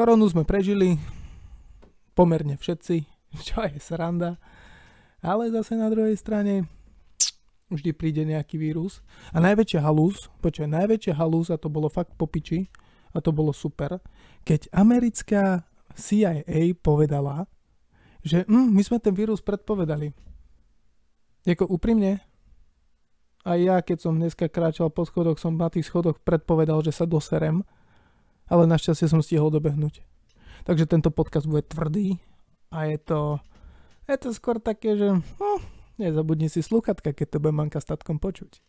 Koronu sme prežili pomerne všetci, čo je sranda, ale zase na druhej strane vždy príde nejaký vírus. A najväčšia halúz, a to bolo fakt po piči, a to bolo super, keď americká CIA povedala, že my sme ten vírus predpovedali. Jako úprimne, a ja keď som dneska kráčal po schodoch, som na tých schodoch predpovedal, že sa doserem, ale našťastie som stihol dobehnúť. Takže tento podcast bude tvrdý a je to skôr také, že nezabudni si slúchatka, keď to bude manka s tatkom počuť.